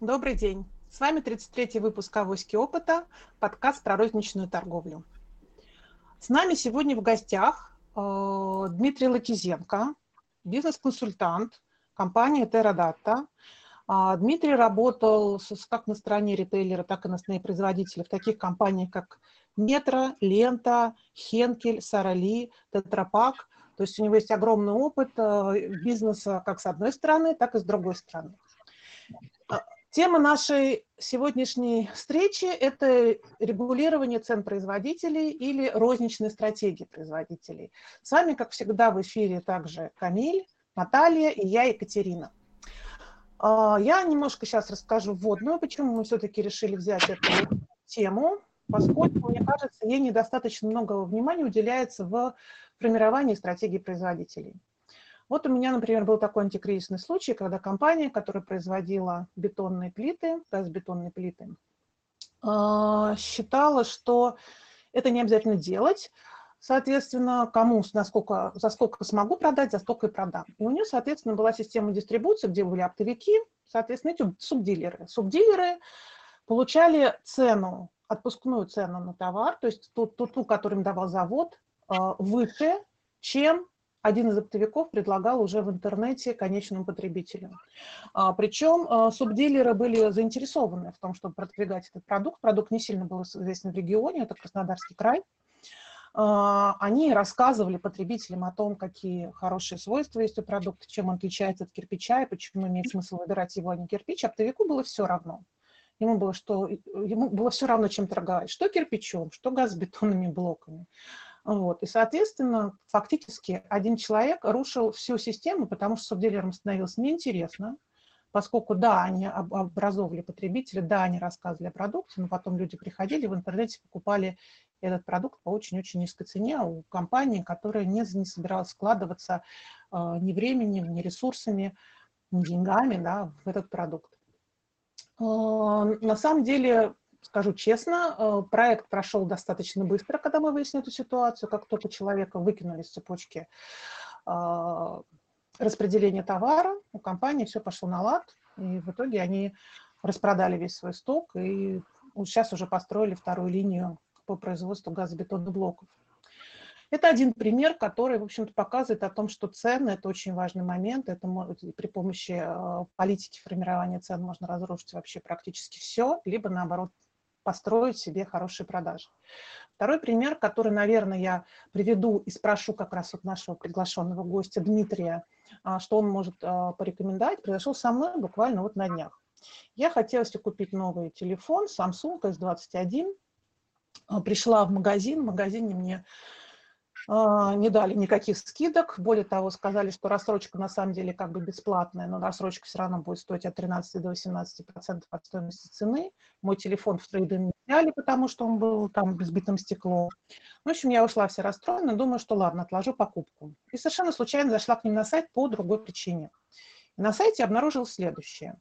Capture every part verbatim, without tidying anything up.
Добрый день. С вами тридцать третий выпуск «Авоськи опыта», подкаст про розничную торговлю. С нами сегодня в гостях э, Дмитрий Лакизенко, бизнес-консультант компании Teradata. Э, Дмитрий работал с, как на стороне ритейлера, так и на стороне производителей в таких компаниях, как Метро, Лента, Henkel, Сарали, Тетра Пак. То есть у него есть огромный опыт бизнеса как с одной стороны, так и с другой стороны. Тема нашей сегодняшней встречи – это регулирование цен производителей или розничные стратегии производителей. С вами, как всегда, в эфире также Камиль, Наталья и я, Екатерина. Я немножко сейчас расскажу вводную, почему мы все-таки решили взять эту тему, поскольку, мне кажется, ей недостаточно много внимания уделяется в формировании стратегии производителей. Вот у меня, например, был такой антикризисный случай, когда компания, которая производила бетонные плиты, газобетонные плиты, считала, что это не обязательно делать. Соответственно, кому, насколько, за сколько смогу продать, за столько и продам. И у нее, соответственно, была система дистрибуции, где были оптовики, соответственно, эти субдилеры. Субдилеры получали цену, отпускную цену на товар, то есть ту, ту, ту которую им давал завод, выше, чем один из оптовиков предлагал уже в интернете конечному потребителю. Причем субдилеры были заинтересованы в том, чтобы продвигать этот продукт. Продукт не сильно был известен в регионе, это Краснодарский край. Они рассказывали потребителям о том, какие хорошие свойства есть у продукта, чем он отличается от кирпича и почему имеет смысл выбирать его, а не кирпич. Оптовику было все равно. Ему было, что, ему было все равно, чем торговать, что кирпичом, что газобетонными блоками. Вот. И, соответственно, фактически один человек рушил всю систему, потому что субдилерам становилось неинтересно, поскольку, да, они образовывали потребителя, да, они рассказывали о продукте, но потом люди приходили в интернете, покупали этот продукт по очень-очень низкой цене у компании, которая не, не собиралась вкладываться э, ни временем, ни ресурсами, ни деньгами, да, в этот продукт. Э, на самом деле... Скажу честно, проект прошел достаточно быстро, когда мы выяснили эту ситуацию, как только человека выкинули с цепочки распределения товара, у компании все пошло на лад, и в итоге они распродали весь свой сток, и сейчас уже построили вторую линию по производству газобетонных блоков. Это один пример, который, в общем-то, показывает о том, что цены – это очень важный момент. Это при помощи политики формирования цен можно разрушить вообще практически все, либо, наоборот, построить себе хорошие продажи. Второй пример, который, наверное, я приведу и спрошу как раз от нашего приглашенного гостя Дмитрия, что он может порекомендовать, произошел со мной буквально вот на днях. Я хотела себе купить новый телефон Samsung эс двадцать один. Пришла в магазин, в магазине мне... не дали никаких скидок, более того, сказали, что рассрочка на самом деле как бы бесплатная, но рассрочка все равно будет стоить от тринадцати до восемнадцати процентов от стоимости цены. Мой телефон в трейд-ин не взяли, потому что он был там с битым стеклом. В общем, я ушла вся расстроена, думаю, что ладно, отложу покупку. И совершенно случайно зашла к ним на сайт по другой причине. И на сайте обнаружила следующее,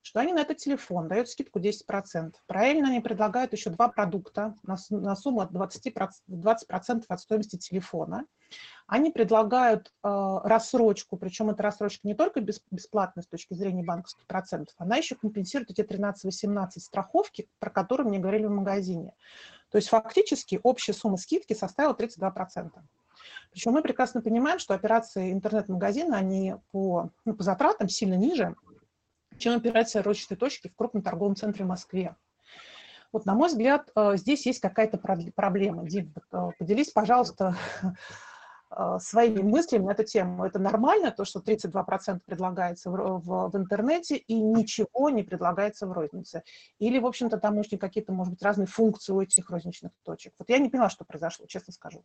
что они на этот телефон дают скидку десять процентов. Параллельно они предлагают еще два продукта на, на сумму от двадцати процентов, двадцать процентов от стоимости телефона. Они предлагают э, рассрочку, причем эта рассрочка не только без, бесплатная с точки зрения банковских процентов, она еще компенсирует эти тринадцать-восемнадцать страховки, про которые мне говорили в магазине. То есть фактически общая сумма скидки составила тридцать два процента. Причем мы прекрасно понимаем, что операции интернет-магазина, они по, ну, по затратам сильно ниже, чем операция розничной точки в крупном торговом центре в Москве. Вот, на мой взгляд, здесь есть какая-то проблема. Дим, поделись, пожалуйста, своими мыслями на эту тему. Это нормально, то, что тридцать два процента предлагается в, в, в интернете и ничего не предлагается в рознице? Или, в общем-то, там нужны какие-то, может быть, разные функции у этих розничных точек? Вот я не поняла, что произошло, честно скажу.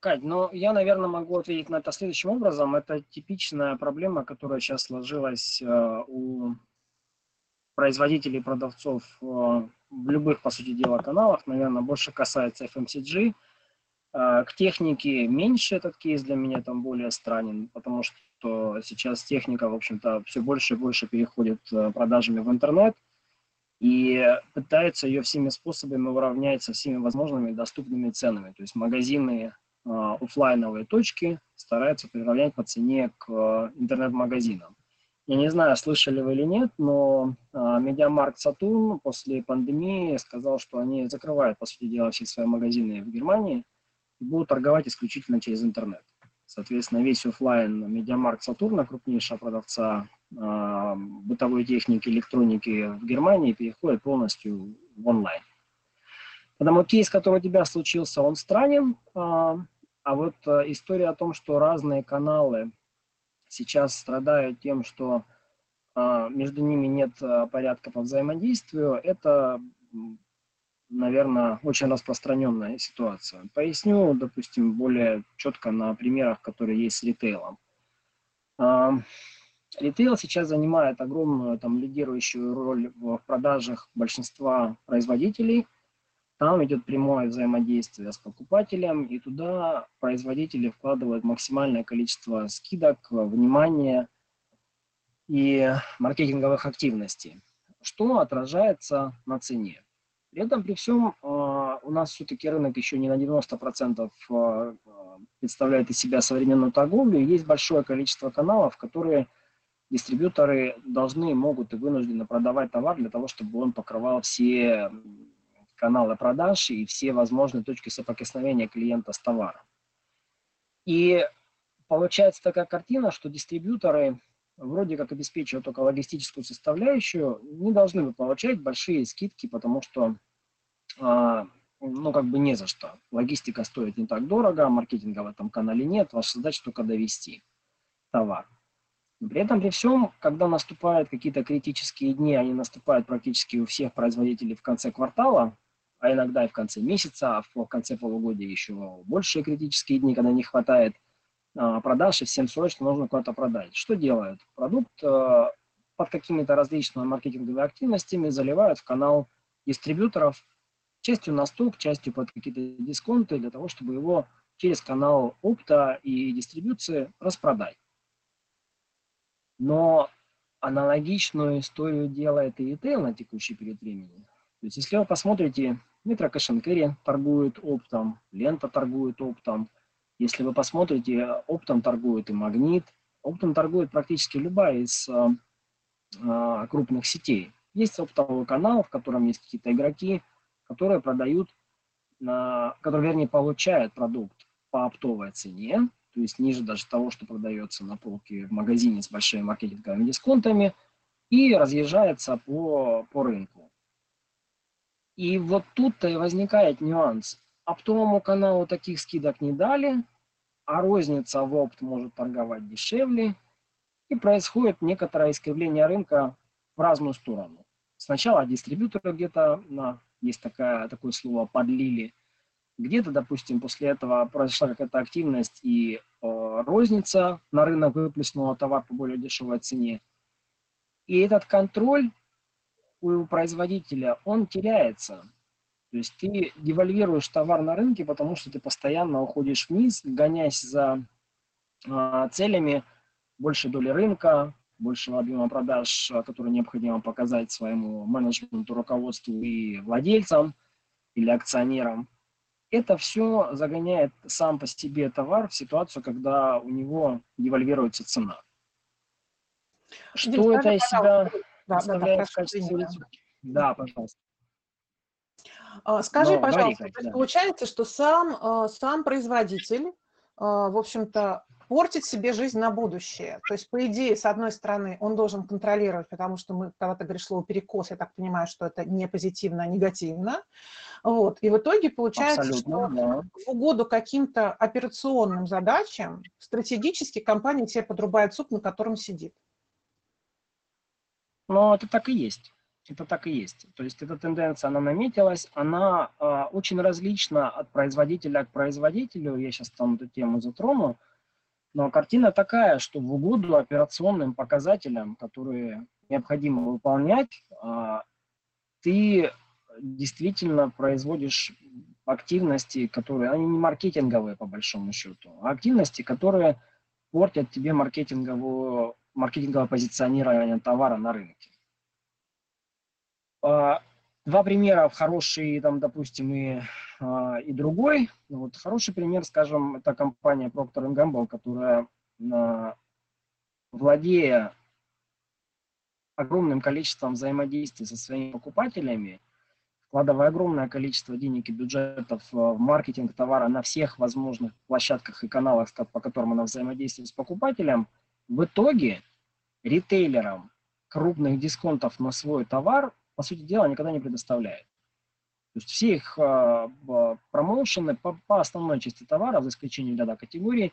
Кать, ну я, наверное, могу ответить на это следующим образом. Это типичная проблема, которая сейчас сложилась у производителей и продавцов в любых, по сути дела, каналах. Наверное, больше касается эф эм си джи. К технике меньше этот кейс для меня там более странен, потому что сейчас техника, в общем-то, все больше и больше переходит продажами в интернет и пытается ее всеми способами уравнять со всеми возможными доступными ценами. То есть магазины, офлайновые точки стараются приравнять по цене к интернет-магазинам. Я не знаю, слышали вы или нет, но MediaMarktSaturn после пандемии сказал, что они закрывают, по сути дела, все свои магазины в Германии и будут торговать исключительно через интернет. Соответственно, весь офлайн MediaMarktSaturn, крупнейшего продавца бытовой техники, электроники в Германии, переходит полностью в онлайн. Потому кейс, который у тебя случился, он странен, а вот история о том, что разные каналы сейчас страдают тем, что между ними нет порядка по взаимодействию, это, наверное, очень распространенная ситуация. Поясню, допустим, более четко на примерах, которые есть с ритейлом. Ритейл сейчас занимает огромную там, лидирующую роль в продажах большинства производителей. Там идет прямое взаимодействие с покупателем, и туда производители вкладывают максимальное количество скидок, внимания и маркетинговых активностей, что отражается на цене. При этом, при всем, у нас все-таки рынок еще не на девяносто процентов представляет из себя современную торговлю. Есть большое количество каналов, которые дистрибьюторы должны, могут и вынуждены продавать товар для того, чтобы он покрывал все каналы продаж и все возможные точки соприкосновения клиента с товаром. И получается такая картина, что дистрибьюторы вроде как обеспечивают только логистическую составляющую, не должны бы получать большие скидки, потому что, ну, как бы не за что. Логистика стоит не так дорого, маркетинга в этом канале нет, ваша задача только довести товар. При этом, при всем, когда наступают какие-то критические дни, они наступают практически у всех производителей в конце квартала, а иногда и в конце месяца, а в конце полугодия еще большие критические дни, когда не хватает продаж, и всем срочно нужно куда-то продать. Что делают? Продукт под какими-то различными маркетинговыми активностями заливают в канал дистрибьюторов, частью на сток, частью под какие-то дисконты, для того, чтобы его через канал опта и дистрибьюции распродать. Но аналогичную историю делает и ритейл на текущий период времени. То есть, если вы посмотрите, Metro Cash энд Carry торгует оптом, Лента торгует оптом. Если вы посмотрите, оптом торгует и Магнит. Оптом торгует практически любая из а, крупных сетей. Есть оптовый канал, в котором есть какие-то игроки, которые продают, а, которые, вернее, получают продукт по оптовой цене. То есть ниже даже того, что продается на полке в магазине с большими маркетинговыми дисконтами, и разъезжается по, по рынку. И вот тут-то и возникает нюанс. Оптовому каналу таких скидок не дали, а розница в опт может торговать дешевле, и происходит некоторое искривление рынка в разную сторону. Сначала дистрибьюторы где-то, есть такая, такое слово, подлили. Где-то, допустим, после этого произошла какая-то активность и э, розница на рынок выплеснула товар по более дешевой цене. И этот контроль у производителя, он теряется. То есть ты девальвируешь товар на рынке, потому что ты постоянно уходишь вниз, гоняясь за э, целями большей доли рынка, большего объема продаж, который необходимо показать своему менеджменту, руководству и владельцам или акционерам. Это все загоняет сам по себе товар в ситуацию, когда у него девальвируется цена. Что Дим, это из себя представляет в качестве лицевки? Да, пожалуйста. Скажи, Но, пожалуйста, говори, да. Получается, что сам, сам производитель, в общем-то, портит себе жизнь на будущее. То есть, по идее, с одной стороны, он должен контролировать, потому что мы, когда ты говоришь слово перекос, я так понимаю, что это не позитивно, а негативно. Вот. И в итоге получается, абсолютно, что да. В угоду каким-то операционным задачам стратегически компания тебе подрубает суп, на котором сидит. Но это так и есть. Это так и есть. То есть эта тенденция, она наметилась, она э, очень различна от производителя к производителю. Я сейчас там эту тему затрону. Но картина такая, что в угоду операционным показателям, которые необходимо выполнять, ты действительно производишь активности, которые, они не маркетинговые по большому счету, а активности, которые портят тебе маркетинговое, маркетинговое позиционирование товара на рынке. Два примера, хороший, там, допустим, и, и другой. Вот, хороший пример, скажем, это компания Procter энд Gamble, которая, владея огромным количеством взаимодействий со своими покупателями, вкладывая огромное количество денег и бюджетов в маркетинг товара на всех возможных площадках и каналах, по которым она взаимодействует с покупателем, в итоге ритейлерам крупных дисконтов на свой товар, по сути дела, никогда не предоставляет. То есть все их промоушены по, по основной части товара, за исключением ряда категорий,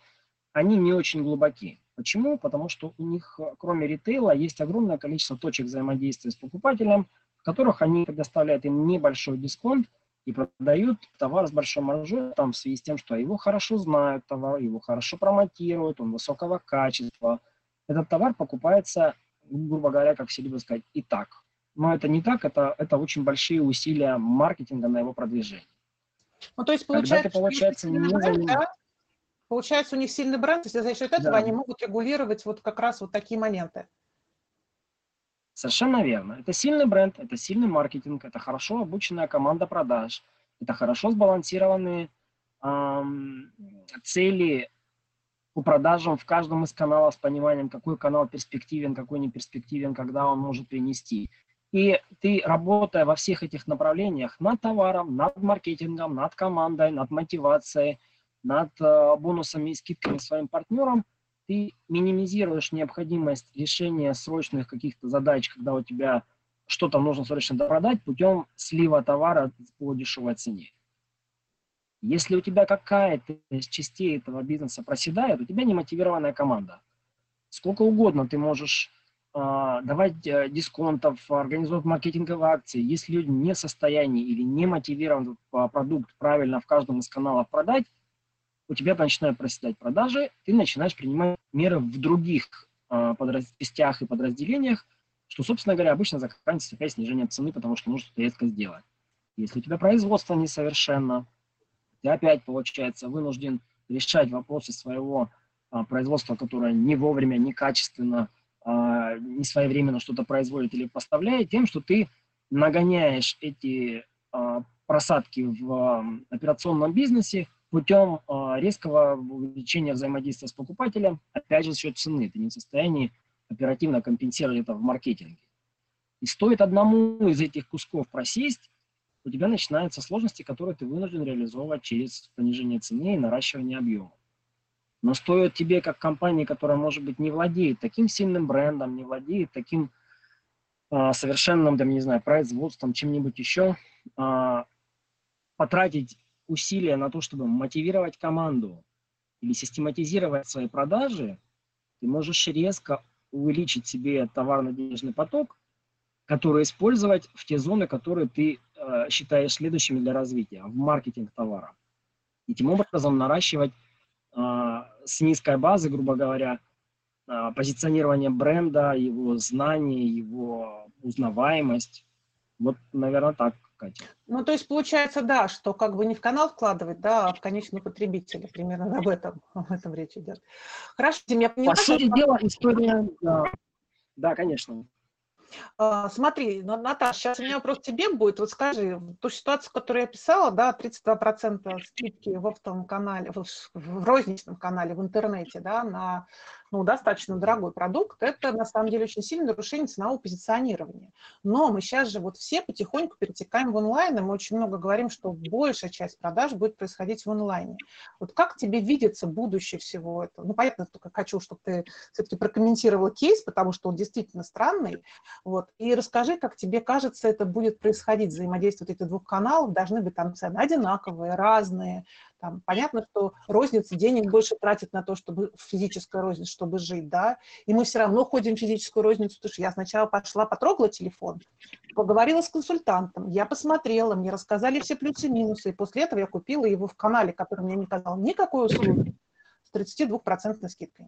они не очень глубоки. Почему? Потому что у них, кроме ритейла, есть огромное количество точек взаимодействия с покупателем, в которых они предоставляют им небольшой дисконт и продают товар с большой маржой, там, в связи с тем, что его хорошо знают, товар, его хорошо промотируют, он высокого качества. Этот товар покупается, грубо говоря, как все любят сказать, и так. Но это не так, это, это очень большие усилия маркетинга на его продвижение. Ну, то есть, получается, ты, получается, не бренд, да? Получается, у них сильный бренд, если за счет этого да. они могут регулировать вот как раз вот такие моменты. Совершенно верно. Это сильный бренд, это сильный маркетинг, это хорошо обученная команда продаж, это хорошо сбалансированные эм, цели по продажам в каждом из каналов с пониманием, какой канал перспективен, какой не перспективен, когда он может принести. И ты, работая во всех этих направлениях, над товаром, над маркетингом, над командой, над мотивацией, над э, бонусами и скидками своим партнерам, ты минимизируешь необходимость решения срочных каких-то задач, когда у тебя что-то нужно срочно допродать, путем слива товара по дешевой цене. Если у тебя какая-то из частей этого бизнеса проседает, у тебя немотивированная команда. Сколько угодно ты можешь э, давать дисконтов, организовать маркетинговые акции. Если люди не в состоянии или не мотивирован продукт правильно в каждом из каналов продать, у тебя начинают проседать продажи, ты начинаешь принимать меры в других э, частях и подразделениях, что, собственно говоря, обычно заканчивается опять снижением цены, потому что нужно что-то резко сделать. Если у тебя производство несовершенно, ты опять, получается, вынужден решать вопросы своего э, производства, которое не вовремя, не качественно, э, не своевременно что-то производит или поставляет, тем, что ты нагоняешь эти э, просадки в э, операционном бизнесе, путем резкого увеличения взаимодействия с покупателем, опять же, за счет цены. Ты не в состоянии оперативно компенсировать это в маркетинге. И стоит одному из этих кусков просесть, у тебя начинаются сложности, которые ты вынужден реализовывать через понижение цены и наращивание объема. Но стоит тебе, как компании, которая, может быть, не владеет таким сильным брендом, не владеет таким а, совершенным, там, не знаю, производством, чем-нибудь еще, а, потратить усилия на то, чтобы мотивировать команду или систематизировать свои продажи, ты можешь резко увеличить себе товарно-денежный поток, который использовать в те зоны, которые ты э, считаешь следующими для развития, в маркетинг товара. И тем образом наращивать э, с низкой базы, грубо говоря, э, позиционирование бренда, его знание, его узнаваемость. Вот, наверное, так. Ну, то есть, получается, да, что как бы не в канал вкладывать, да, а в конечного потребителя. Примерно об этом, об этом речь идет. Хорошо, Дим, я понимаю. По сути дела, история... Да, да, конечно. А, смотри, Наташа, сейчас у меня вопрос тебе будет. Вот скажи, ту ситуацию, которую я писала, да, тридцать два процента скидки в оптовом канале, в, в розничном канале, в интернете, да, на ну, достаточно дорогой продукт, это на самом деле очень сильное нарушение ценового позиционирования. Но мы сейчас же вот все потихоньку перетекаем в онлайн, и мы очень много говорим, что большая часть продаж будет происходить в онлайне. Вот как тебе видится будущее всего этого? Ну, понятно, только хочу, чтобы ты все-таки прокомментировала кейс, потому что он действительно странный. Вот. И расскажи, как тебе кажется, это будет происходить, взаимодействие вот этих двух каналов, должны быть там цены одинаковые, разные. Там, понятно, что розница денег больше тратит на то, чтобы физическая розница, чтобы жить, да, и мы все равно ходим в физическую розницу, потому что я сначала пошла, потрогала телефон, поговорила с консультантом, я посмотрела, мне рассказали все плюсы и минусы, и после этого я купила его в канале, который мне не казал никакой услуги, с тридцатью двумя процентами скидкой.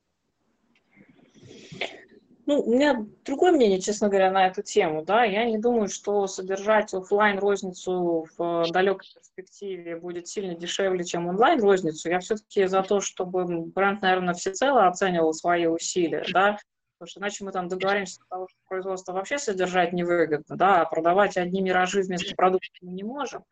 Ну, у меня другое мнение, честно говоря, на эту тему, да, я не думаю, что содержать офлайн розницу в далекой перспективе будет сильно дешевле, чем онлайн розницу. Я все-таки за то, чтобы бренд, наверное, всецело оценивал свои усилия, да, потому что иначе мы там договоримся о том, что производство вообще содержать невыгодно, да, а продавать одни миражи вместо продуктов мы не можем.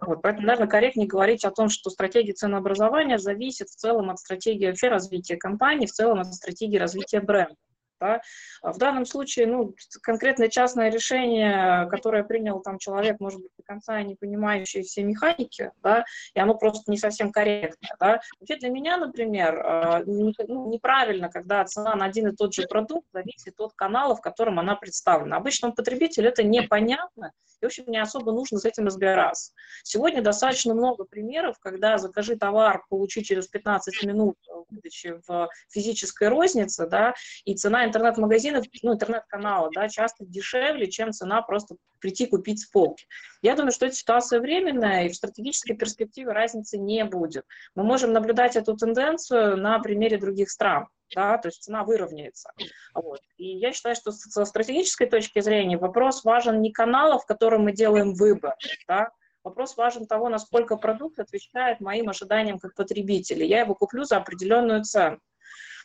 Вот, поэтому, наверное, корректнее говорить о том, что стратегия ценообразования зависит в целом от стратегии вообще развития компании, в целом от стратегии развития бренда. Да? В данном случае, ну, конкретное частное решение, которое принял там человек, может быть, до конца не понимающий все механики, да, и оно просто не совсем корректное, да. Вообще для меня, например, ну, неправильно, когда цена на один и тот же продукт зависит от канала, в котором она представлена. Обычному потребителю это непонятно, и, в общем, не особо нужно с этим разбираться. Сегодня достаточно много примеров, когда закажи товар, получи через пятнадцать минут выдачи в физической рознице, да, и цена интернет-магазинов, ну, интернет-канала, да, часто дешевле, чем цена просто прийти купить с полки. Я думаю, что эта ситуация временная, и в стратегической перспективе разницы не будет. Мы можем наблюдать эту тенденцию на примере других стран. Да, то есть цена выровняется. Вот. И я считаю, что со стратегической точки зрения вопрос важен не канала, в котором мы делаем выбор, да? Вопрос важен того, насколько продукт отвечает моим ожиданиям как потребителя. Я его куплю за определенную цену.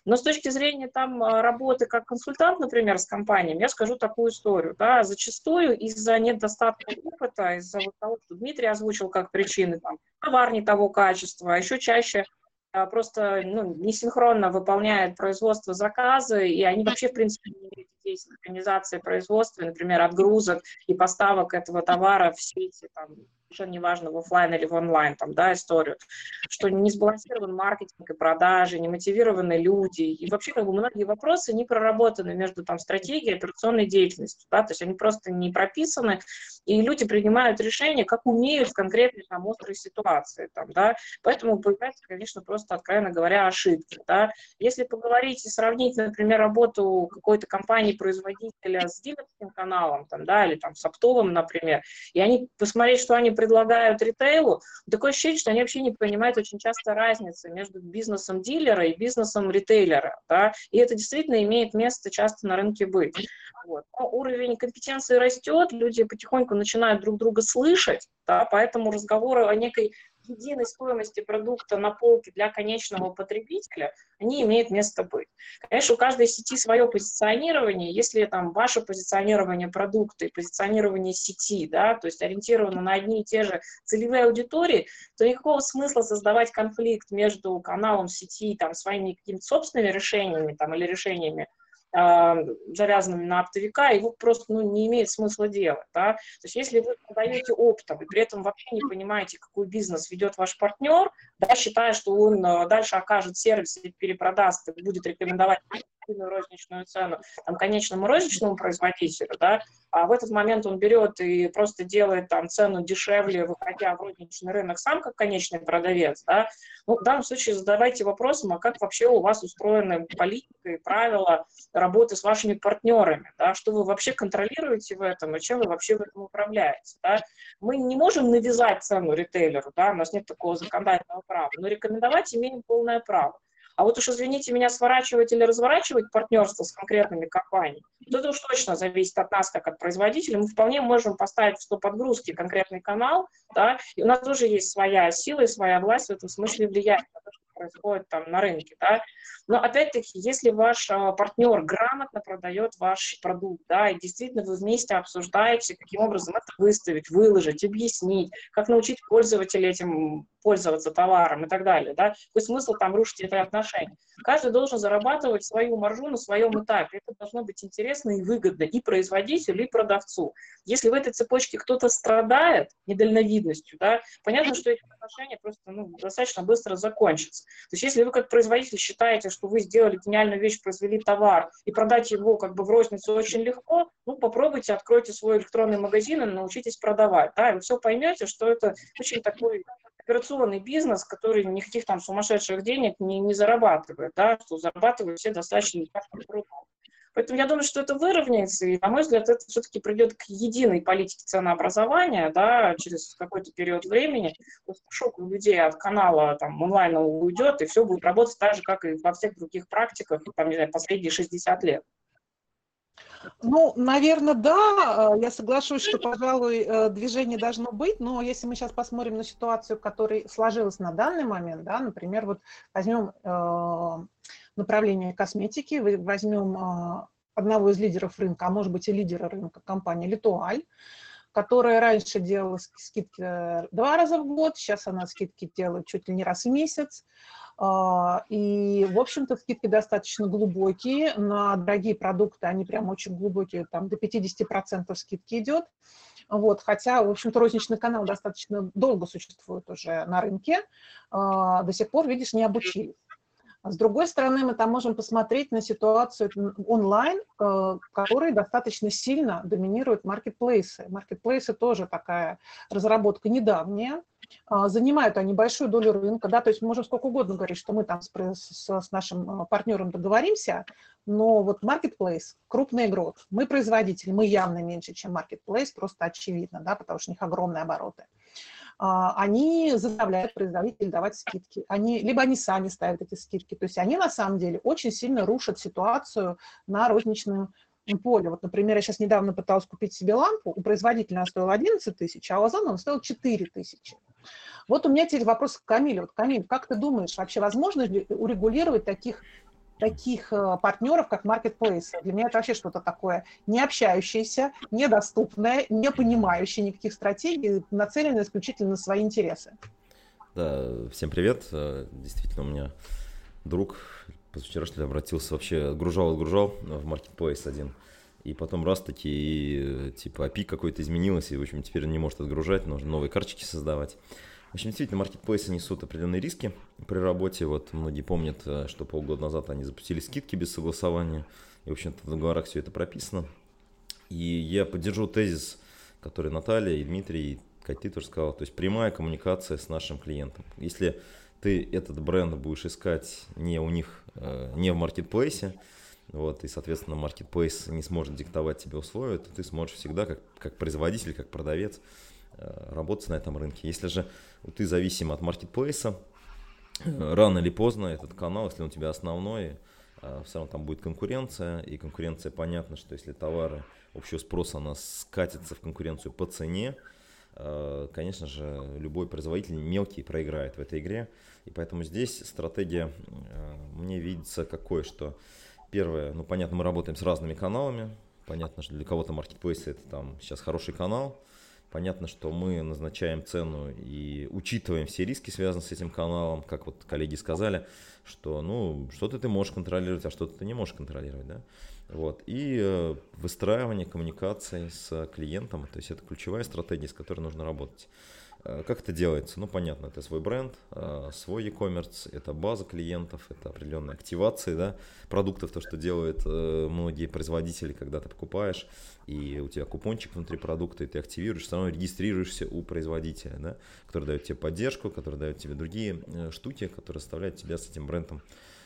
Но с точки зрения там работы как консультант, например, с компанией, я скажу такую историю. Да, зачастую из-за недостатка опыта, из-за вот того, что Дмитрий озвучил как причины, там, товар не того качества, еще чаще просто ну, несинхронно выполняет производство заказы, и они вообще, в принципе, не имеют здесь организации производства, например, отгрузок и поставок этого товара в сети, там, совершенно неважно, в офлайн или в онлайн, там, да, историю, что не сбалансирован маркетинг и продажи, не мотивированы люди, и вообще, как бы, многие вопросы не проработаны между, там, стратегией и операционной деятельностью, да, то есть они просто не прописаны, и люди принимают решения, как умеют в конкретной, там, острой ситуации, там, да, поэтому появляются, конечно, просто, откровенно говоря, ошибки, да. Если поговорить и сравнить, например, работу какой-то компании-производителя с дилерским каналом, там, да, или, там, с оптовым, например, и они, посмотреть, что они предлагают ритейлу, такое ощущение, что они вообще не понимают очень часто разницы между бизнесом дилера и бизнесом ритейлера, да, и это действительно имеет место часто на рынке быть. Вот. Но уровень компетенции растет, люди потихоньку начинают друг друга слышать, да, поэтому разговоры о некой единой стоимости продукта на полке для конечного потребителя, они имеют место быть. Конечно, у каждой сети свое позиционирование, если там ваше позиционирование продукта и позиционирование сети, да, то есть ориентировано на одни и те же целевые аудитории, то никакого смысла создавать конфликт между каналом сети, там, своими какими-то собственными решениями, там, или решениями, завязанными на оптовика, его просто ну, не имеет смысла делать. Да? То есть если вы продаете оптом и при этом вообще не понимаете, какой бизнес ведет ваш партнер, да, считая, что он дальше окажет сервис и перепродаст, и будет рекомендовать розничную цену там, конечному розничному производителю, да, а в этот момент он берет и просто делает там, цену дешевле, выходя в розничный рынок сам, как конечный продавец, да, ну, в данном случае задавайте вопросом, а как вообще у вас устроены политика и правила работы с вашими партнерами, да, что вы вообще контролируете в этом и чем вы вообще в этом управляете, да. Мы не можем навязать цену ритейлеру, да, у нас нет такого законодательного права, но рекомендовать имеем полное право. А вот уж, извините меня, сворачивать или разворачивать партнерство с конкретными компаниями, это уж точно зависит от нас, как от производителя. Мы вполне можем поставить в стоп отгрузки конкретный канал, да, и у нас тоже есть своя сила и своя власть в этом смысле влиять на то, что происходит там на рынке, да. Но опять-таки, если ваш партнер грамотно продает ваш продукт, да, и действительно вы вместе обсуждаете, каким образом это выставить, выложить, объяснить, как научить пользователя этим пользоваться товаром и так далее, да, какой смысл там рушить это отношение. Каждый должен зарабатывать свою маржу на своем этапе, это должно быть интересно и выгодно и производителю, и продавцу. Если в этой цепочке кто-то страдает недальновидностью, да, понятно, что эти отношения просто ну, достаточно быстро закончатся. То есть если вы как производитель считаете, что вы сделали гениальную вещь, произвели товар, и продать его как бы в розницу очень легко, ну, попробуйте, откройте свой электронный магазин и научитесь продавать, да, и вы все поймете, что это очень такой операционный бизнес, который никаких там сумасшедших денег не, не зарабатывает, да, что зарабатывают все достаточно неплохо трудом. Поэтому я думаю, что это выровняется, и, на мой взгляд, это все-таки придет к единой политике ценообразования, да, через какой-то период времени. Шок у людей от канала там, онлайн уйдет, и все будет работать так же, как и во всех других практиках там, не знаю, последние шестьдесят лет. Ну, наверное, да, я соглашусь, что, пожалуй, движение должно быть, но если мы сейчас посмотрим на ситуацию, которая сложилась на данный момент, да, например, вот возьмем э, направление косметики, возьмем э, одного из лидеров рынка, а может быть и лидера рынка, компании «Литуаль», которая раньше делала скидки два раза в год, сейчас она скидки делает чуть ли не раз в месяц. И, в общем-то, скидки достаточно глубокие. На дорогие продукты они прям очень глубокие, там до пятидесяти процентов скидки идет. Вот, хотя, в общем-то, розничный канал достаточно долго существует уже на рынке. До сих пор, видишь, не обучились. С другой стороны, мы там можем посмотреть на ситуацию онлайн, которые достаточно сильно доминируют маркетплейсы. Маркетплейсы тоже такая разработка недавняя. Занимают они большую долю рынка, да, то есть мы можем сколько угодно говорить, что мы там с, с, с нашим партнером договоримся, но вот маркетплейс – крупный игрок. Мы производитель, мы явно меньше, чем маркетплейс, просто очевидно, да, потому что у них огромные обороты. Они заставляют производителей давать скидки. Они, либо они сами ставят эти скидки. То есть они на самом деле очень сильно рушат ситуацию на розничном поле. Вот, например, я сейчас недавно пыталась купить себе лампу. У производителя она стоила одиннадцать тысяч, а у Озона она стоила четыре тысячи. Вот у меня теперь вопрос к Камиле. Вот, Камиль, как ты думаешь, вообще возможно ли урегулировать таких, таких партнеров, как маркетплейсы? Для меня это вообще что-то такое не общающееся, недоступное, не понимающее никаких стратегий, нацеленное исключительно на свои интересы. Да, всем привет. Действительно, у меня друг позавчера обратился, вообще отгружал-отгружал в маркетплейс один. И потом раз таки, и, типа, эй пи ай какой-то изменилось, и, в общем, теперь он не может отгружать, нужно новые карточки создавать. В общем, действительно, маркетплейсы несут определенные риски при работе. Вот многие помнят, что полгода назад они запустили скидки без согласования. И, в общем-то, в договорах все это прописано. И я поддержу тезис, который Наталья и Дмитрий, и Кать, ты тоже сказала. То есть прямая коммуникация с нашим клиентом. Если ты этот бренд будешь искать не у них, не в маркетплейсе, вот, и, соответственно, маркетплейс не сможет диктовать тебе условия, то ты сможешь всегда, как, как производитель, как продавец, работать на этом рынке. Если же ты зависим от маркетплейса, рано или поздно этот канал, если он у тебя основной, все равно там будет конкуренция, и конкуренция, понятно, что если товары общего спроса, она скатится в конкуренцию по цене, конечно же, любой производитель мелкий проиграет в этой игре, и поэтому здесь стратегия мне видится какой, что первое, ну понятно, мы работаем с разными каналами, понятно, что для кого-то маркетплейс это там сейчас хороший канал, понятно, что мы назначаем цену и учитываем все риски, связанные с этим каналом, как вот коллеги сказали, что ну что-то ты можешь контролировать, а что-то ты не можешь контролировать, да? Вот. И выстраивание коммуникации с клиентом, то есть это ключевая стратегия, с которой нужно работать. Как это делается? Ну понятно, это свой бренд, свой e-commerce, это база клиентов, это определенные активации, да, продуктов, то, что делают многие производители, когда ты покупаешь, и у тебя купончик внутри продукта, и ты активируешь, все равно регистрируешься у производителя, да, который дает тебе поддержку, который дает тебе другие штуки, которые заставляют тебя с этим брендом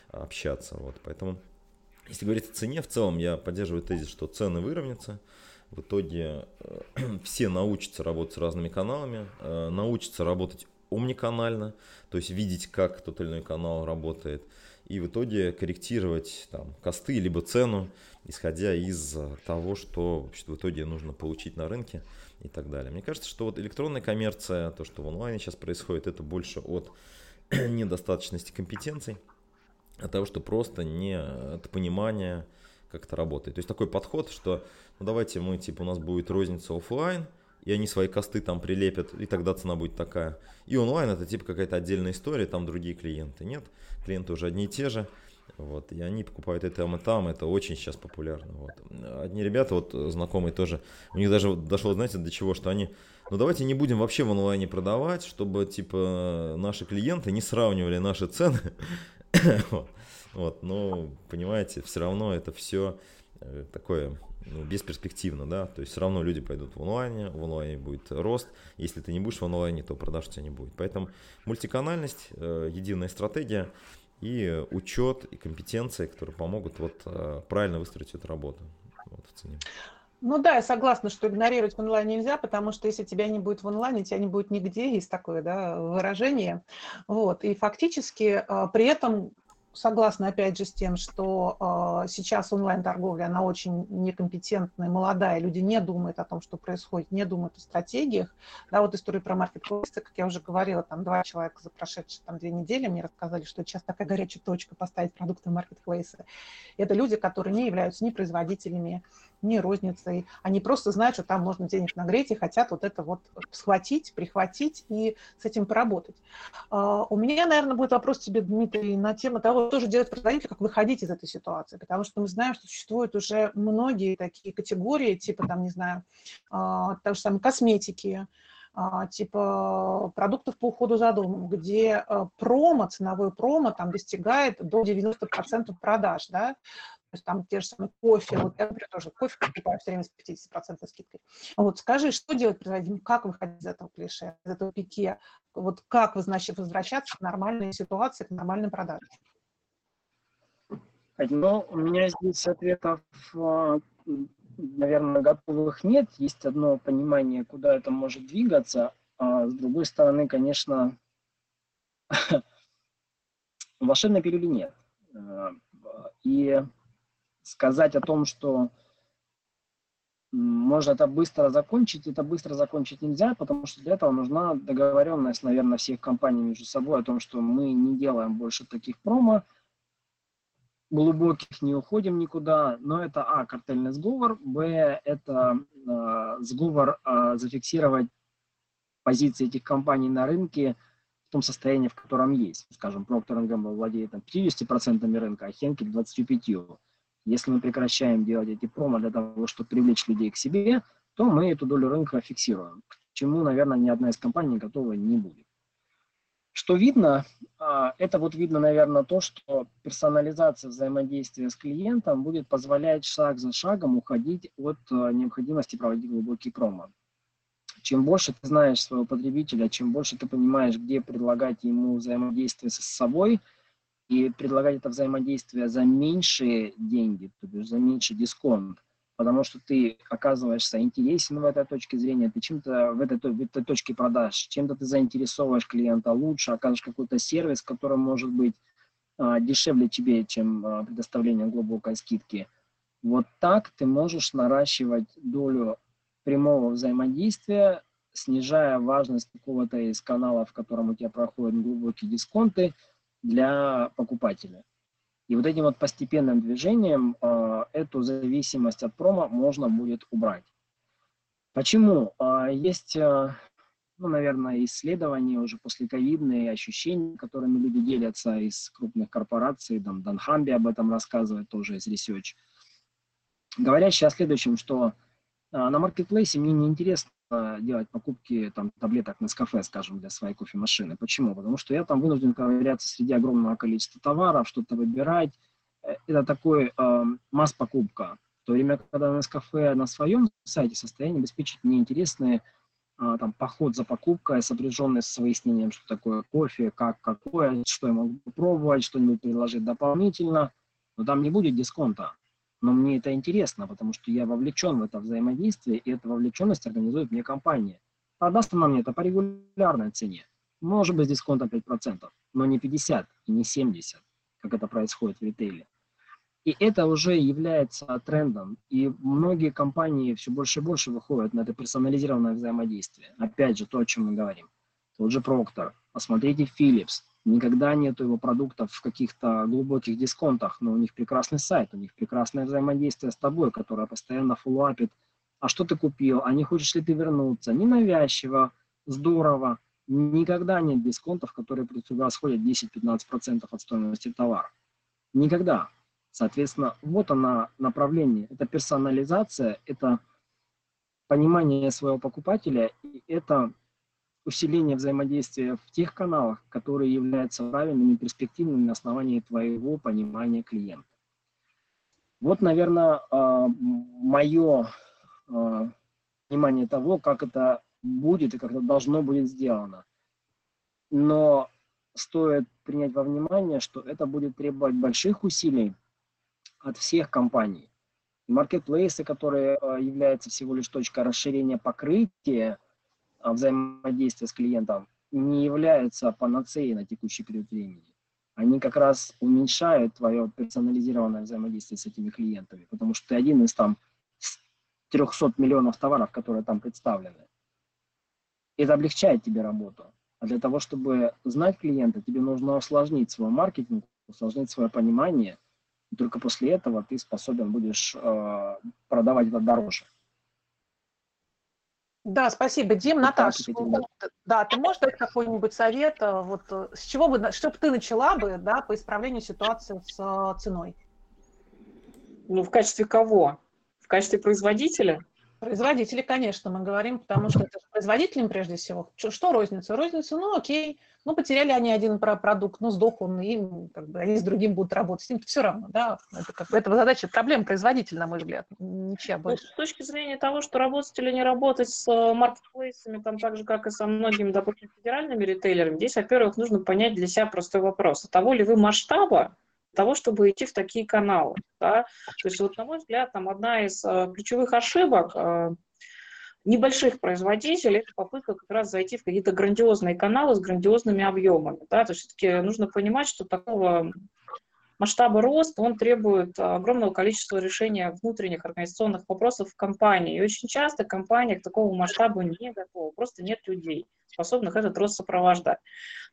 общаться. Вот. Поэтому, если говорить о цене, в целом я поддерживаю тезис, что цены выровнятся. В итоге все научатся работать с разными каналами, научатся работать омниканально, то есть видеть, как тот или иной канал работает, и в итоге корректировать там, косты либо цену, исходя из того, что в итоге нужно получить на рынке и так далее. Мне кажется, что вот электронная коммерция, то, что в онлайне сейчас происходит, это больше от недостаточности компетенций, от того, что просто нет понимания, как это работает. То есть такой подход, что ну давайте мы, типа, у нас будет розница офлайн, и они свои косты там прилепят, и тогда цена будет такая. И онлайн это типа какая-то отдельная история, там другие клиенты. Нет, клиенты уже одни и те же, вот, и они покупают и там, и там, это очень сейчас популярно. Вот. Одни ребята, вот знакомые тоже, у них даже дошло, знаете, до чего, что они, ну давайте не будем вообще в онлайне продавать, чтобы, типа, наши клиенты не сравнивали наши цены. Вот, но, понимаете, все равно это все такое, ну, бесперспективно, да, то есть все равно люди пойдут в онлайне, в онлайне будет рост, если ты не будешь в онлайне, то продаж у тебя не будет. Поэтому мультиканальность, единая стратегия и учет, и компетенции, которые помогут вот правильно выстроить эту работу вот, в цене. Ну да, я согласна, что игнорировать в онлайне нельзя, потому что если тебя не будет в онлайне, тебя не будет нигде, есть такое, да, выражение, вот, и фактически при этом... Согласна, опять же, с тем, что э, сейчас онлайн-торговля, она очень некомпетентная, молодая, люди не думают о том, что происходит, не думают о стратегиях. Да, вот история про маркетплейсы, как я уже говорила, там два человека за прошедшие там, две недели мне рассказали, что сейчас такая горячая точка поставить продукты в маркетплейсы. Это люди, которые не являются ни производителями, не розницей. Они просто знают, что там можно денег нагреть и хотят вот это вот схватить, прихватить и с этим поработать. У меня, наверное, будет вопрос тебе, Дмитрий, на тему того, что же делать производителю, как выходить из этой ситуации, потому что мы знаем, что существуют уже многие такие категории, типа, там, не знаю, того же самой косметики, типа продуктов по уходу за домом, где промо, ценовой промо там достигает до девяноста процентов продаж, да, то есть там те же самые кофе, вот я, например, тоже кофе покупаю все время с пятьдесят процентов скидкой. Вот скажи, что делать производителям, как выходить из этого клише, из этого пике, вот как, значит, возвращаться к нормальной ситуации, к нормальным продажам? Ну, у меня здесь ответов, наверное, готовых нет. Есть одно понимание, куда это может двигаться. А с другой стороны, конечно, волшебной пилюли нет. И сказать о том, что можно это быстро закончить, это быстро закончить нельзя, потому что для этого нужна договоренность, наверное, всех компаний между собой о том, что мы не делаем больше таких промо, глубоких не уходим никуда, но это, а, картельный сговор, б, это э, сговор э, зафиксировать позиции этих компаний на рынке в том состоянии, в котором есть. Скажем, Procter энд Gamble владеет там, пятьюдесятью процентами рынка, а Henkel двадцатью пятью процентами. Если мы прекращаем делать эти промо для того, чтобы привлечь людей к себе, то мы эту долю рынка фиксируем, к чему, наверное, ни одна из компаний готова не будет. Что видно? Это вот видно, наверное, то, что персонализация взаимодействия с клиентом будет позволять шаг за шагом уходить от необходимости проводить глубокие промо. Чем больше ты знаешь своего потребителя, чем больше ты понимаешь, где предлагать ему взаимодействие с собой и предлагать это взаимодействие за меньшие деньги, то есть за меньший дисконт, потому что ты оказываешься интересен в этой точке зрения, ты чем-то в этой, в этой точке продаж, чем-то ты заинтересовываешь клиента лучше, окажешь какой-то сервис, который может быть а, дешевле тебе, чем а, предоставление глубокой скидки. Вот так ты можешь наращивать долю прямого взаимодействия, снижая важность какого-то из каналов, в котором у тебя проходят глубокие дисконты для покупателя. И вот этим вот постепенным движением э, эту зависимость от промо можно будет убрать. Почему? Э, есть, э, ну, наверное, исследования уже послековидные, ощущения, которыми люди делятся из крупных корпораций. Там, Дан Хамби об этом рассказывает тоже из Research. Говорящие о следующем, что э, на маркетплейсе мне неинтересно делать покупки там, таблеток Нескафе, скажем, для своей кофемашины. Почему? Потому что я там вынужден ковыряться среди огромного количества товаров, что-то выбирать. Это такой э, масс-покупка. В то время, когда Нескафе на своем сайте в состоянии обеспечить неинтересный э, там, поход за покупкой, сопряженный с выяснением, что такое кофе, как какое, что я могу попробовать, что-нибудь предложить дополнительно. Но там не будет дисконта. Но мне это интересно, потому что я вовлечен в это взаимодействие, и эта вовлеченность организует мне компания. Продаст она мне это по регулярной цене. Может быть, дисконт пять процентов, но не пятьдесят и не семьдесят, как это происходит в ритейле. И это уже является трендом. И многие компании все больше и больше выходят на это персонализированное взаимодействие. Опять же, то, о чем мы говорим. Тот же Procter. Посмотрите Philips. Никогда нету его продуктов в каких-то глубоких дисконтах, но у них прекрасный сайт, у них прекрасное взаимодействие с тобой, которое постоянно фоллоуапит. А что ты купил? А не хочешь ли ты вернуться? Ненавязчиво, здорово. Никогда нет дисконтов, которые превосходят десять-пятнадцать процентов от стоимости товара. Никогда. Соответственно, вот оно направление. Это персонализация, это понимание своего покупателя, и это усиление взаимодействия в тех каналах, которые являются правильными и перспективными на основании твоего понимания клиента. Вот, наверное, мое понимание того, как это будет и как это должно будет сделано. Но стоит принять во внимание, что это будет требовать больших усилий от всех компаний. Маркетплейсы, которые являются всего лишь точкой расширения покрытия, взаимодействие с клиентом, не являются панацеей на текущий период времени. Они как раз уменьшают твое персонализированное взаимодействие с этими клиентами, потому что ты один из там трёхсот миллионов товаров, которые там представлены. Это облегчает тебе работу. А для того, чтобы знать клиента, тебе нужно усложнить свой маркетинг, усложнить свое понимание, И только после этого ты способен будешь э, продавать это дороже. Да, спасибо, Дим. Наташа, да, ты можешь дать какой-нибудь совет, вот, с чего бы, что бы ты начала бы, да, по исправлению ситуации с ценой? Ну, в качестве кого? В качестве производителя? Производители, конечно, мы говорим, потому что это производителям прежде всего. Что, что розница? Розница, ну, окей, ну, потеряли они один продукт, ну, сдох он, и как бы, они с другим будут работать, с ним все равно, да. Это, как, это задача проблем производителя, на мой взгляд, ничья больше. С точки зрения того, что работать или не работать с маркетплейсами, там, так же, как и со многими, допустим, федеральными ритейлерами, здесь, во-первых, нужно понять для себя простой вопрос. Того ли вы масштаба, того, чтобы идти в такие каналы, да? То есть, вот, на мой взгляд, там одна из э, ключевых ошибок э, небольших производителей – это попытка как раз зайти в какие-то грандиозные каналы с грандиозными объемами, да? То есть, все-таки нужно понимать, что такого масштаба роста, он требует огромного количества решения внутренних организационных вопросов в компании. И очень часто компания к такому масштабу не готова, просто нет людей, способных этот рост сопровождать.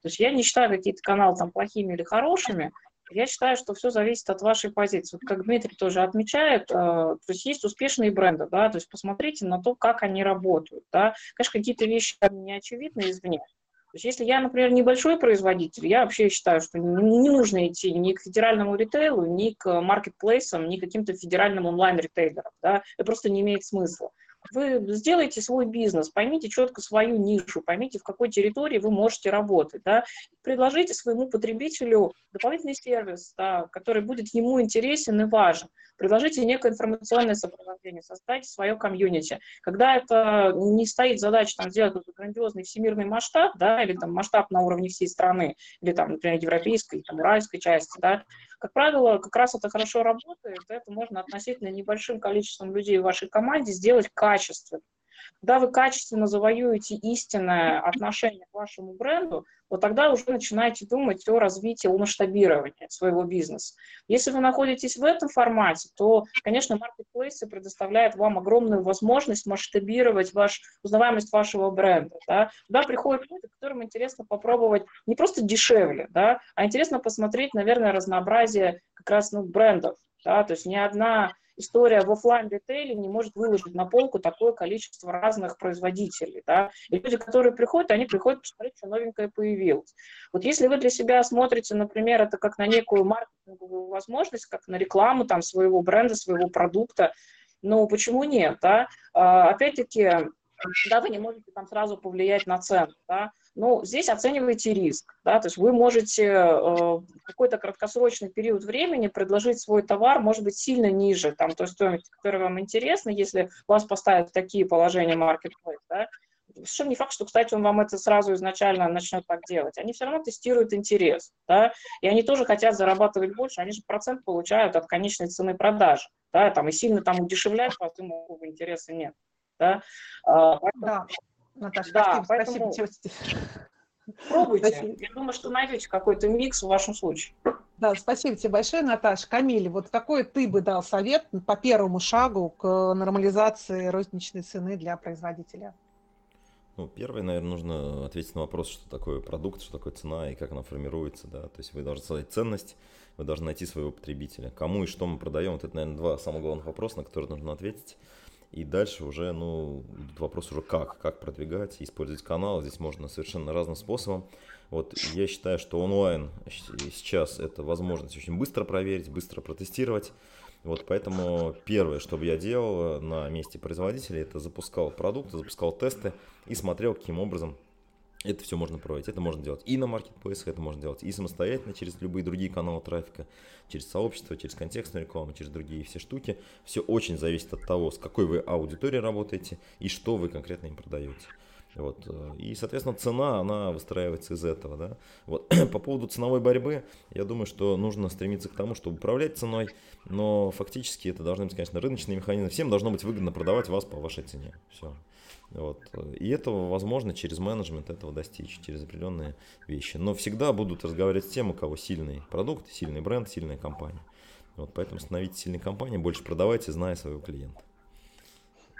То есть, я не считаю какие-то каналы там плохими или хорошими. Я считаю, что все зависит от вашей позиции. Вот как Дмитрий тоже отмечает, то есть есть успешные бренды, да, то есть посмотрите на то, как они работают, да. Конечно, какие-то вещи не очевидны извне. То есть если я, например, небольшой производитель, я вообще считаю, что не нужно идти ни к федеральному ритейлу, ни к маркетплейсам, ни к каким-то федеральным онлайн-ритейлерам, да, это просто не имеет смысла. Вы сделаете свой бизнес, поймите четко свою нишу, поймите, в какой территории вы можете работать, да? Предложите своему потребителю дополнительный сервис, да, который будет ему интересен и важен. Предложите некое информационное сопровождение, создайте свое комьюнити. Когда это не стоит задача там, сделать грандиозный всемирный масштаб, да, или там, масштаб на уровне всей страны, или, там, например, европейской, там, уральской части, да, как правило, как раз это хорошо работает, это можно относительно небольшим количеством людей в вашей команде сделать качественно. Когда вы качественно завоюете истинное отношение к вашему бренду, вот тогда уже начинаете думать о развитии, о масштабировании своего бизнеса. Если вы находитесь в этом формате, то, конечно, маркетплейсы предоставляют вам огромную возможность масштабировать ваш, узнаваемость вашего бренда. Да? Туда приходят люди, которым интересно попробовать не просто дешевле, да, а интересно посмотреть, наверное, разнообразие как раз ну, брендов. Да? То есть ни одна история в офлайн-ритейле не может выложить на полку такое количество разных производителей. Да? И люди, которые приходят, они приходят посмотреть, что новенькое появилось. Вот если вы для себя смотрите, например, это как на некую маркетинговую возможность, как на рекламу там, своего бренда, своего продукта, ну почему нет? Да? А, опять-таки, да, вы не можете там сразу повлиять на цену, да? Но здесь оцениваете риск, да? То есть вы можете в э, какой-то краткосрочный период времени предложить свой товар, может быть, сильно ниже там, той стоимости, которая вам интересна, если вас поставят в такие положения маркетплейс, да? Совершенно не факт, что, кстати, он вам это сразу изначально начнет так делать. Они все равно тестируют интерес, да? И они тоже хотят зарабатывать больше, они же процент получают от конечной цены продажи, да? Там, и сильно там удешевлять, поэтому интереса нет. Да, а, поэтому, да. Наташа, да, спасибо, поэтому пробуйте. Спасибо. Я думаю, что найдете какой-то микс в вашем случае. Да, спасибо тебе большое, Наташа. Камиль, вот какой ты бы дал совет по первому шагу к нормализации розничной цены для производителя? Ну, первое, наверное, нужно ответить на вопрос, что такое продукт, что такое цена и как она формируется, да. То есть вы должны создать ценность, вы должны найти своего потребителя. Кому и что мы продаем, вот это, наверное, два самых главных вопроса, на которые нужно ответить. И дальше уже, ну, вопрос уже как, как продвигать, использовать канал. Здесь можно совершенно разным способом. Вот я считаю, что онлайн сейчас это возможность очень быстро проверить, быстро протестировать. Вот поэтому первое, что бы я делал на месте производителя, это запускал продукты, запускал тесты и смотрел, каким образом это все можно проводить. Это можно делать и на маркетплейсах, это можно делать и самостоятельно через любые другие каналы трафика, через сообщество, через контекстную рекламу, через другие все штуки. Все очень зависит от того, с какой вы аудиторией работаете и что вы конкретно им продаете. Вот. И, соответственно, цена, она выстраивается из этого. Да? Вот. По поводу ценовой борьбы, я думаю, что нужно стремиться к тому, чтобы управлять ценой, но фактически это должны быть, конечно, рыночные механизмы. Всем должно быть выгодно продавать вас по вашей цене. Все. Вот. И этого возможно через менеджмент этого достичь, через определенные вещи. Но всегда будут разговаривать с тем, у кого сильный продукт, сильный бренд, сильная компания. Вот. Поэтому становитесь сильной компанией, больше продавайте, зная своего клиента.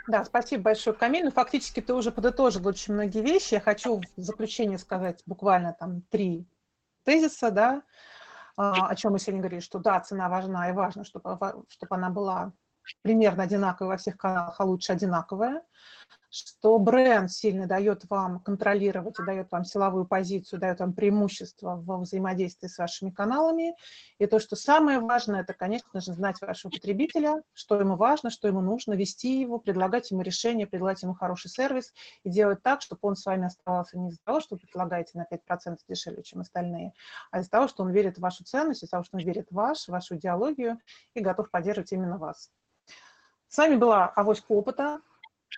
Да, спасибо большое, Камиль. Ну, фактически ты уже подытожил очень многие вещи. Я хочу в заключение сказать буквально там три тезиса, да. о чем мы сегодня говорили, что да, цена важна и важно, чтобы, чтобы она была примерно одинаковая во всех каналах, а лучше одинаковая, что бренд сильно дает вам контролировать и дает вам силовую позицию, дает вам преимущество во взаимодействии с вашими каналами. И то, что самое важное, это, конечно же, знать вашего потребителя, что ему важно, что ему нужно, вести его, предлагать ему решение, предлагать ему хороший сервис и делать так, чтобы он с вами оставался не из-за того, что вы предлагаете на пять процентов дешевле, чем остальные, а из-за того, что он верит в вашу ценность, из-за того, что он верит в ваш, вашу идеологию и готов поддерживать именно вас. С вами была «Авоська опыта».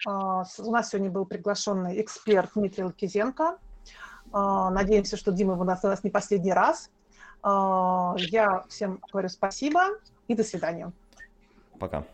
У нас сегодня был приглашенный эксперт Дмитрий Лакизенко. Надеемся, что Дима у нас, у нас не последний раз. Я всем говорю спасибо и до свидания. Пока.